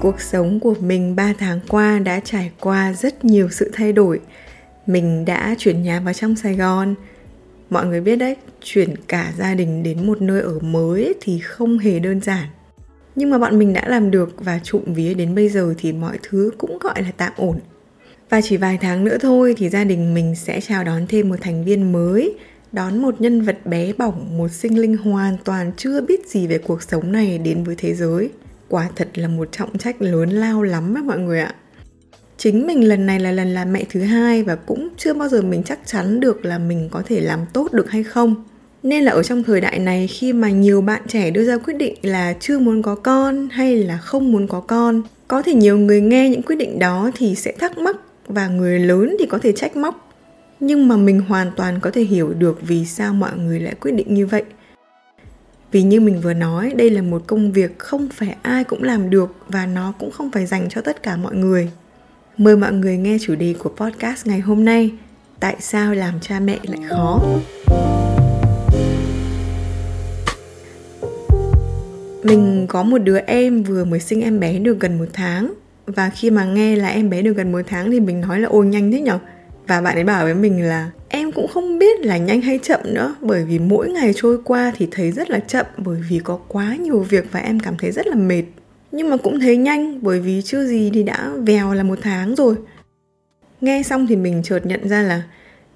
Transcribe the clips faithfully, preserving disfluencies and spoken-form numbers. Cuộc sống của mình ba tháng qua đã trải qua rất nhiều sự thay đổi. Mình đã chuyển nhà vào trong Sài Gòn. Mọi người biết đấy, chuyển cả gia đình đến một nơi ở mới thì không hề đơn giản. Nhưng mà bọn mình đã làm được và trộm vía đến bây giờ thì mọi thứ cũng gọi là tạm ổn. Và chỉ vài tháng nữa thôi thì gia đình mình sẽ chào đón thêm một thành viên mới, đón một nhân vật bé bỏng, một sinh linh hoàn toàn chưa biết gì về cuộc sống này đến với thế giới. Quả thật là một trọng trách lớn lao lắm á mọi người ạ. Chính mình lần này là lần làm mẹ thứ hai và cũng chưa bao giờ mình chắc chắn được là mình có thể làm tốt được hay không. Nên là ở trong thời đại này, khi mà nhiều bạn trẻ đưa ra quyết định là chưa muốn có con hay là không muốn có con, có thể nhiều người nghe những quyết định đó thì sẽ thắc mắc và người lớn thì có thể trách móc. Nhưng mà mình hoàn toàn có thể hiểu được vì sao mọi người lại quyết định như vậy. Vì như mình vừa nói, đây là một công việc không phải ai cũng làm được và nó cũng không phải dành cho tất cả mọi người. Mời mọi người nghe chủ đề của podcast ngày hôm nay: tại sao làm cha mẹ lại khó. Mình có một đứa em vừa mới sinh em bé được gần một tháng. Và khi mà nghe là em bé được gần một tháng thì mình nói là ôi nhanh thế nhở. Và bạn ấy bảo với mình là em cũng không biết là nhanh hay chậm nữa, bởi vì mỗi ngày trôi qua thì thấy rất là chậm, bởi vì có quá nhiều việc và em cảm thấy rất là mệt. Nhưng mà cũng thấy nhanh, bởi vì chưa gì thì đã vèo là một tháng rồi. Nghe xong thì mình chợt nhận ra là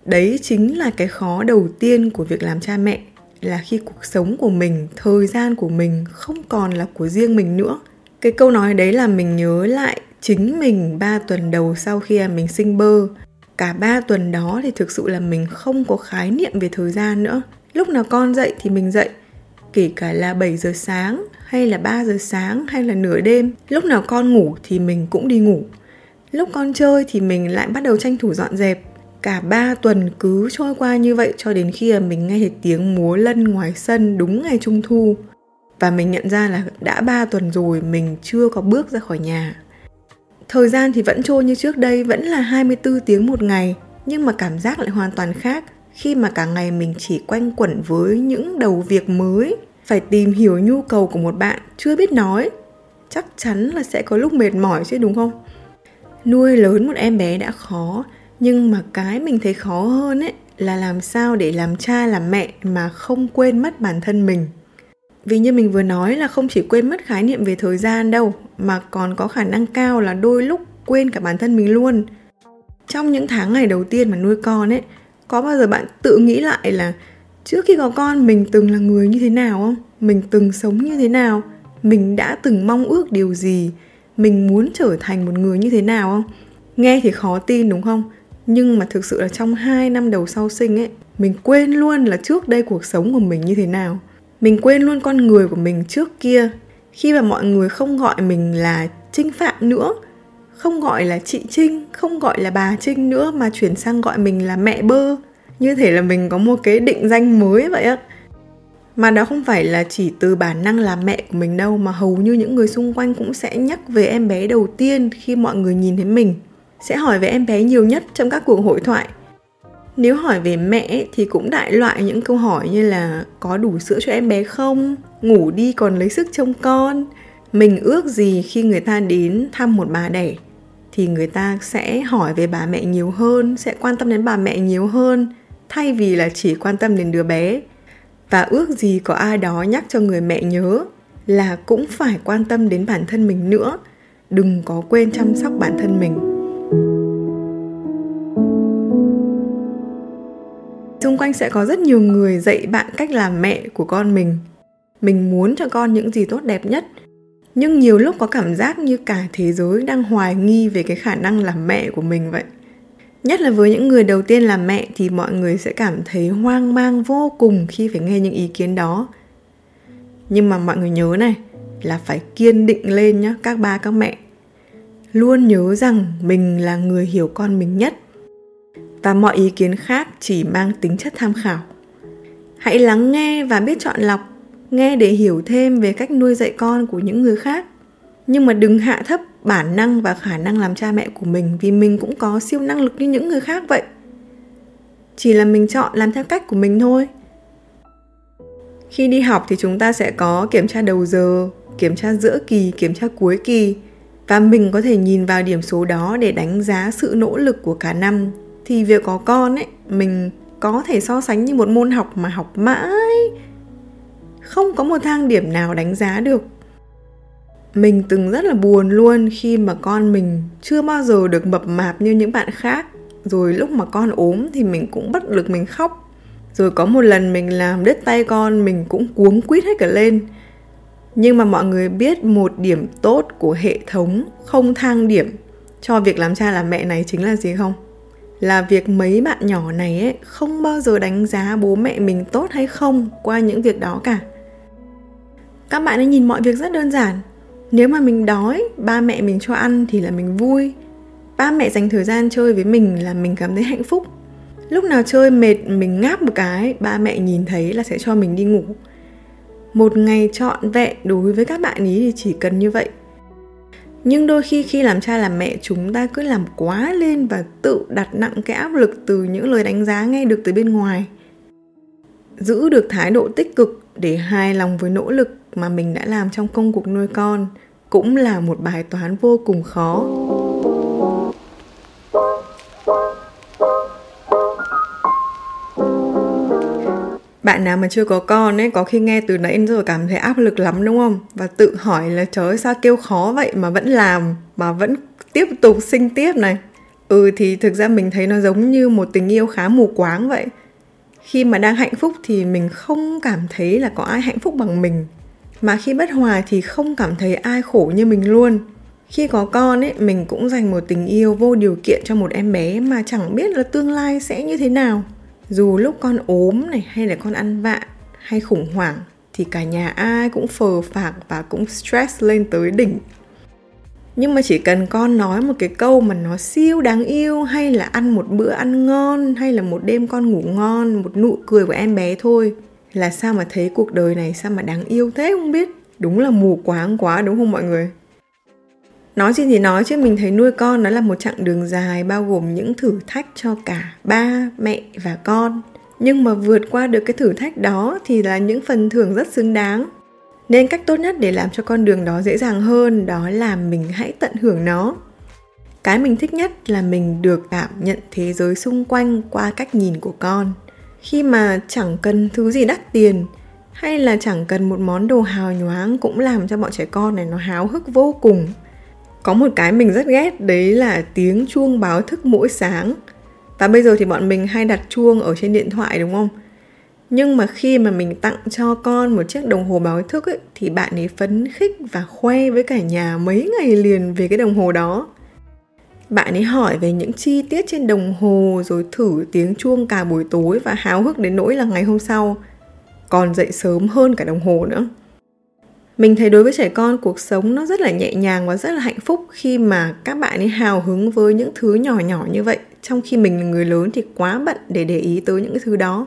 đấy chính là cái khó đầu tiên của việc làm cha mẹ, là khi cuộc sống của mình, thời gian của mình không còn là của riêng mình nữa. Cái câu nói đấy là mình nhớ lại chính mình ba tuần đầu sau khi mình sinh bơ. Cả ba tuần đó thì thực sự là mình không có khái niệm về thời gian nữa. Lúc nào con dậy thì mình dậy, kể cả là bảy giờ sáng hay là ba giờ sáng hay là nửa đêm. Lúc nào con ngủ thì mình cũng đi ngủ. Lúc con chơi thì mình lại bắt đầu tranh thủ dọn dẹp. Cả ba tuần cứ trôi qua như vậy cho đến khi mình nghe thấy tiếng múa lân ngoài sân đúng ngày Trung Thu. Và mình nhận ra là đã ba tuần rồi mình chưa có bước ra khỏi nhà. Thời gian thì vẫn trôi như trước đây, vẫn là hai mươi bốn tiếng một ngày. Nhưng mà cảm giác lại hoàn toàn khác khi mà cả ngày mình chỉ quanh quẩn với những đầu việc mới. Phải tìm hiểu nhu cầu của một bạn chưa biết nói. Chắc chắn là sẽ có lúc mệt mỏi chứ đúng không? Nuôi lớn một em bé đã khó, nhưng mà cái mình thấy khó hơn ấy là làm sao để làm cha làm mẹ mà không quên mất bản thân mình. Vì như mình vừa nói là không chỉ quên mất khái niệm về thời gian đâu, mà còn có khả năng cao là đôi lúc quên cả bản thân mình luôn. Trong những tháng ngày đầu tiên mà nuôi con ấy, có bao giờ bạn tự nghĩ lại là trước khi có con mình từng là người như thế nào không? Mình từng sống như thế nào? Mình đã từng mong ước điều gì? Mình muốn trở thành một người như thế nào không? Nghe thì khó tin đúng không? Nhưng mà thực sự là trong hai năm đầu sau sinh ấy, mình quên luôn là trước đây cuộc sống của mình như thế nào. Mình quên luôn con người của mình trước kia. Khi mà mọi người không gọi mình là Trinh Phạm nữa, không gọi là chị Trinh, không gọi là bà Trinh nữa, mà chuyển sang gọi mình là mẹ bơ. Như thế là mình có một cái định danh mới vậy á. Mà đó không phải là chỉ từ bản năng làm mẹ của mình đâu, mà hầu như những người xung quanh cũng sẽ nhắc về em bé đầu tiên khi mọi người nhìn thấy mình. Sẽ hỏi về em bé nhiều nhất trong các cuộc hội thoại. Nếu hỏi về mẹ thì cũng đại loại những câu hỏi như là có đủ sữa cho em bé không? Ngủ đi còn lấy sức trông con. Mình ước gì khi người ta đến thăm một bà đẻ thì người ta sẽ hỏi về bà mẹ nhiều hơn, sẽ quan tâm đến bà mẹ nhiều hơn thay vì là chỉ quan tâm đến đứa bé. Và ước gì có ai đó nhắc cho người mẹ nhớ là cũng phải quan tâm đến bản thân mình nữa, đừng có quên chăm sóc bản thân mình. Xung quanh sẽ có rất nhiều người dạy bạn cách làm mẹ của con mình. Mình muốn cho con những gì tốt đẹp nhất. Nhưng nhiều lúc có cảm giác như cả thế giới đang hoài nghi về cái khả năng làm mẹ của mình vậy. Nhất là với những người đầu tiên làm mẹ thì mọi người sẽ cảm thấy hoang mang vô cùng khi phải nghe những ý kiến đó. Nhưng mà mọi người nhớ này, là phải kiên định lên nhá các ba các mẹ. Luôn nhớ rằng mình là người hiểu con mình nhất. Và mọi ý kiến khác chỉ mang tính chất tham khảo. Hãy lắng nghe và biết chọn lọc, nghe để hiểu thêm về cách nuôi dạy con của những người khác. Nhưng mà đừng hạ thấp bản năng và khả năng làm cha mẹ của mình, vì mình cũng có siêu năng lực như những người khác vậy. Chỉ là mình chọn làm theo cách của mình thôi. Khi đi học thì chúng ta sẽ có kiểm tra đầu giờ, kiểm tra giữa kỳ, kiểm tra cuối kỳ. và mình có thể nhìn vào điểm số đó để đánh giá sự nỗ lực của cả năm, thì việc có con ấy, mình có thể so sánh như một môn học mà học mãi, không có một thang điểm nào đánh giá được. Mình từng rất là buồn luôn khi mà con mình chưa bao giờ được mập mạp như những bạn khác. Rồi lúc mà con ốm thì mình cũng bất lực, mình khóc. Rồi có một lần mình làm đứt tay con, mình cũng cuống quýt hết cả lên. Nhưng mà mọi người biết một điểm tốt của hệ thống không thang điểm cho việc làm cha làm mẹ này chính là gì không? Là việc mấy bạn nhỏ này ấy, không bao giờ đánh giá bố mẹ mình tốt hay không qua những việc đó cả. Các bạn ấy nhìn mọi việc rất đơn giản. Nếu mà mình đói, ba mẹ mình cho ăn thì là mình vui. Ba mẹ dành thời gian chơi với mình là mình cảm thấy hạnh phúc. Lúc nào chơi mệt mình ngáp một cái, ba mẹ nhìn thấy là sẽ cho mình đi ngủ. Một ngày trọn vẹn đối với các bạn ấy thì chỉ cần như vậy. Nhưng đôi khi khi làm cha làm mẹ chúng ta cứ làm quá lên và tự đặt nặng cái áp lực từ những lời đánh giá nghe được từ bên ngoài. Giữ được thái độ tích cực để hài lòng với nỗ lực mà mình đã làm trong công cuộc nuôi con cũng là một bài toán vô cùng khó. Bạn nào mà chưa có con ấy, có khi nghe từ nãy đến giờ cảm thấy áp lực lắm đúng không? Và tự hỏi là trời ơi sao kêu khó vậy mà vẫn làm, mà vẫn tiếp tục sinh tiếp này. Ừ thì thực ra mình thấy nó giống như một tình yêu khá mù quáng vậy. Khi mà đang hạnh phúc thì mình không cảm thấy là có ai hạnh phúc bằng mình. Mà khi bất hòa thì không cảm thấy ai khổ như mình luôn. Khi có con ấy, mình cũng dành một tình yêu vô điều kiện cho một em bé mà chẳng biết là tương lai sẽ như thế nào. Dù lúc con ốm này hay là con ăn vạ hay khủng hoảng thì cả nhà ai cũng phờ phạc và cũng stress lên tới đỉnh. Nhưng mà chỉ cần con nói một cái câu mà nó siêu đáng yêu, hay là ăn một bữa ăn ngon, hay là một đêm con ngủ ngon, một nụ cười của em bé thôi, là sao mà thấy cuộc đời này sao mà đáng yêu thế không biết. Đúng là mù quáng quá đúng không mọi người? Nói gì thì nói chứ mình thấy nuôi con nó là một chặng đường dài, bao gồm những thử thách cho cả ba, mẹ và con. Nhưng mà vượt qua được cái thử thách đó thì là những phần thưởng rất xứng đáng. Nên cách tốt nhất để làm cho con đường đó dễ dàng hơn đó là mình hãy tận hưởng nó. Cái mình thích nhất là mình được cảm nhận thế giới xung quanh qua cách nhìn của con. Khi mà chẳng cần thứ gì đắt tiền hay là chẳng cần một món đồ hào nhoáng cũng làm cho bọn trẻ con này nó háo hức vô cùng. Có một cái mình rất ghét đấy là tiếng chuông báo thức mỗi sáng. Và bây giờ thì bọn mình hay đặt chuông ở trên điện thoại đúng không? Nhưng mà khi mà mình tặng cho con một chiếc đồng hồ báo thức ấy, thì bạn ấy phấn khích và khoe với cả nhà mấy ngày liền về cái đồng hồ đó. Bạn ấy hỏi về những chi tiết trên đồng hồ rồi thử tiếng chuông cả buổi tối và háo hức đến nỗi là ngày hôm sau còn dậy sớm hơn cả đồng hồ nữa. Mình thấy đối với trẻ con cuộc sống nó rất là nhẹ nhàng và rất là hạnh phúc khi mà các bạn ấy hào hứng với những thứ nhỏ nhỏ như vậy, trong khi mình là người lớn thì quá bận để để ý tới những cái thứ đó.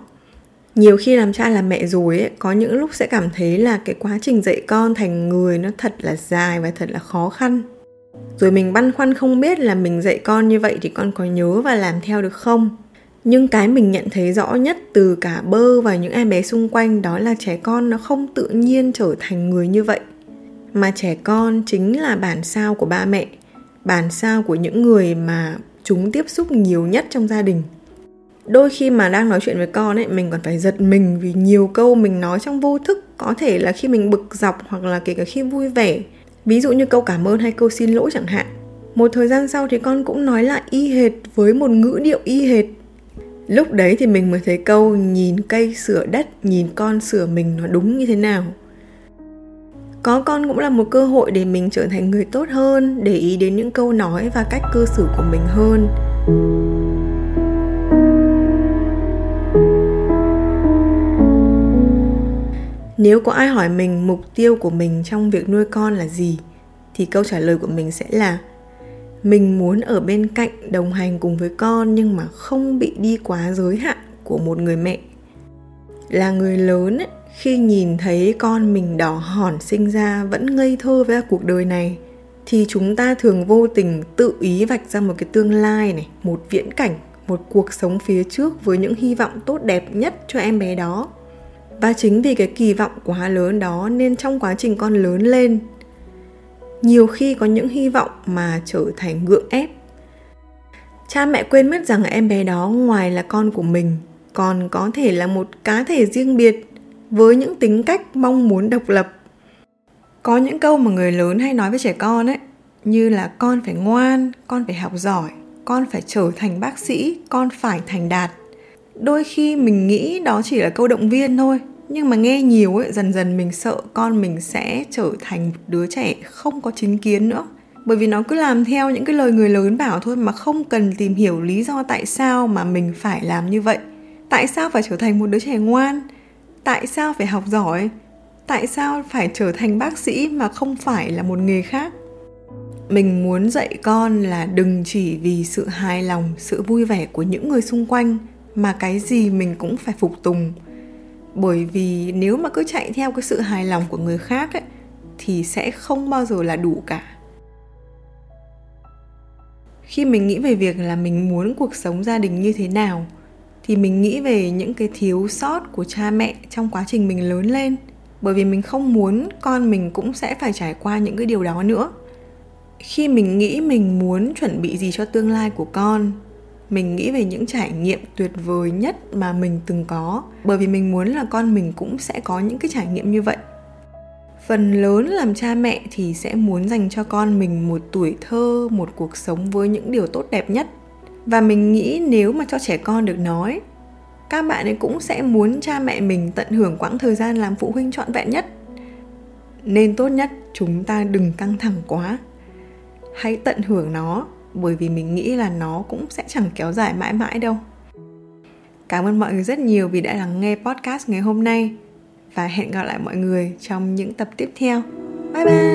Nhiều khi làm cha làm mẹ rồi ấy, có những lúc sẽ cảm thấy là cái quá trình dạy con thành người nó thật là dài và thật là khó khăn. Rồi mình băn khoăn không biết là mình dạy con như vậy thì con có nhớ và làm theo được không? Nhưng cái mình nhận thấy rõ nhất từ cả bơ và những em bé xung quanh đó là trẻ con nó không tự nhiên trở thành người như vậy. Mà trẻ con chính là bản sao của ba mẹ, bản sao của những người mà chúng tiếp xúc nhiều nhất trong gia đình. Đôi khi mà đang nói chuyện với con ấy, mình còn phải giật mình vì nhiều câu mình nói trong vô thức, có thể là khi mình bực dọc hoặc là kể cả khi vui vẻ. Ví dụ như câu cảm ơn hay câu xin lỗi chẳng hạn. Một thời gian sau thì con cũng nói lại y hệt với một ngữ điệu y hệt. Lúc đấy thì mình mới thấy câu nhìn cây sửa đất, nhìn con sửa mình nó đúng như thế nào. Có con cũng là một cơ hội để mình trở thành người tốt hơn, để ý đến những câu nói và cách cư xử của mình hơn. Nếu có ai hỏi mình mục tiêu của mình trong việc nuôi con là gì, thì câu trả lời của mình sẽ là mình muốn ở bên cạnh, đồng hành cùng với con nhưng mà không bị đi quá giới hạn của một người mẹ. Là người lớn ấy, khi nhìn thấy con mình đỏ hòn sinh ra vẫn ngây thơ với cuộc đời này, thì chúng ta thường vô tình tự ý vạch ra một cái tương lai này, một viễn cảnh, một cuộc sống phía trước với những hy vọng tốt đẹp nhất cho em bé đó. Và chính vì cái kỳ vọng quá lớn đó nên trong quá trình con lớn lên, nhiều khi có những hy vọng mà trở thành gượng ép. Cha mẹ quên mất rằng em bé đó ngoài là con của mình, còn có thể là một cá thể riêng biệt với những tính cách mong muốn độc lập. Có những câu mà người lớn hay nói với trẻ con ấy, như là con phải ngoan, con phải học giỏi, con phải trở thành bác sĩ, con phải thành đạt. Đôi khi mình nghĩ đó chỉ là câu động viên thôi, nhưng mà nghe nhiều ấy, dần dần mình sợ con mình sẽ trở thành một đứa trẻ không có chính kiến nữa. Bởi vì nó cứ làm theo những cái lời người lớn bảo thôi mà không cần tìm hiểu lý do tại sao mà mình phải làm như vậy. Tại sao phải trở thành một đứa trẻ ngoan? Tại sao phải học giỏi? Tại sao phải trở thành bác sĩ mà không phải là một nghề khác? Mình muốn dạy con là đừng chỉ vì sự hài lòng, sự vui vẻ của những người xung quanh mà cái gì mình cũng phải phục tùng. Bởi vì nếu mà cứ chạy theo cái sự hài lòng của người khác ấy, thì sẽ không bao giờ là đủ cả. Khi mình nghĩ về việc là mình muốn cuộc sống gia đình như thế nào, thì mình nghĩ về những cái thiếu sót của cha mẹ trong quá trình mình lớn lên. Bởi vì mình không muốn con mình cũng sẽ phải trải qua những cái điều đó nữa. Khi mình nghĩ mình muốn chuẩn bị gì cho tương lai của con, mình nghĩ về những trải nghiệm tuyệt vời nhất mà mình từng có. Bởi vì mình muốn là con mình cũng sẽ có những cái trải nghiệm như vậy. Phần lớn làm cha mẹ thì sẽ muốn dành cho con mình một tuổi thơ, một cuộc sống với những điều tốt đẹp nhất. Và mình nghĩ nếu mà cho trẻ con được nói, các bạn ấy cũng sẽ muốn cha mẹ mình tận hưởng quãng thời gian làm phụ huynh trọn vẹn nhất. Nên tốt nhất chúng ta đừng căng thẳng quá. Hãy tận hưởng nó, bởi vì mình nghĩ là nó cũng sẽ chẳng kéo dài mãi mãi đâu. Cảm ơn mọi người rất nhiều vì đã lắng nghe podcast ngày hôm nay. Và hẹn gặp lại mọi người trong những tập tiếp theo. Bye bye!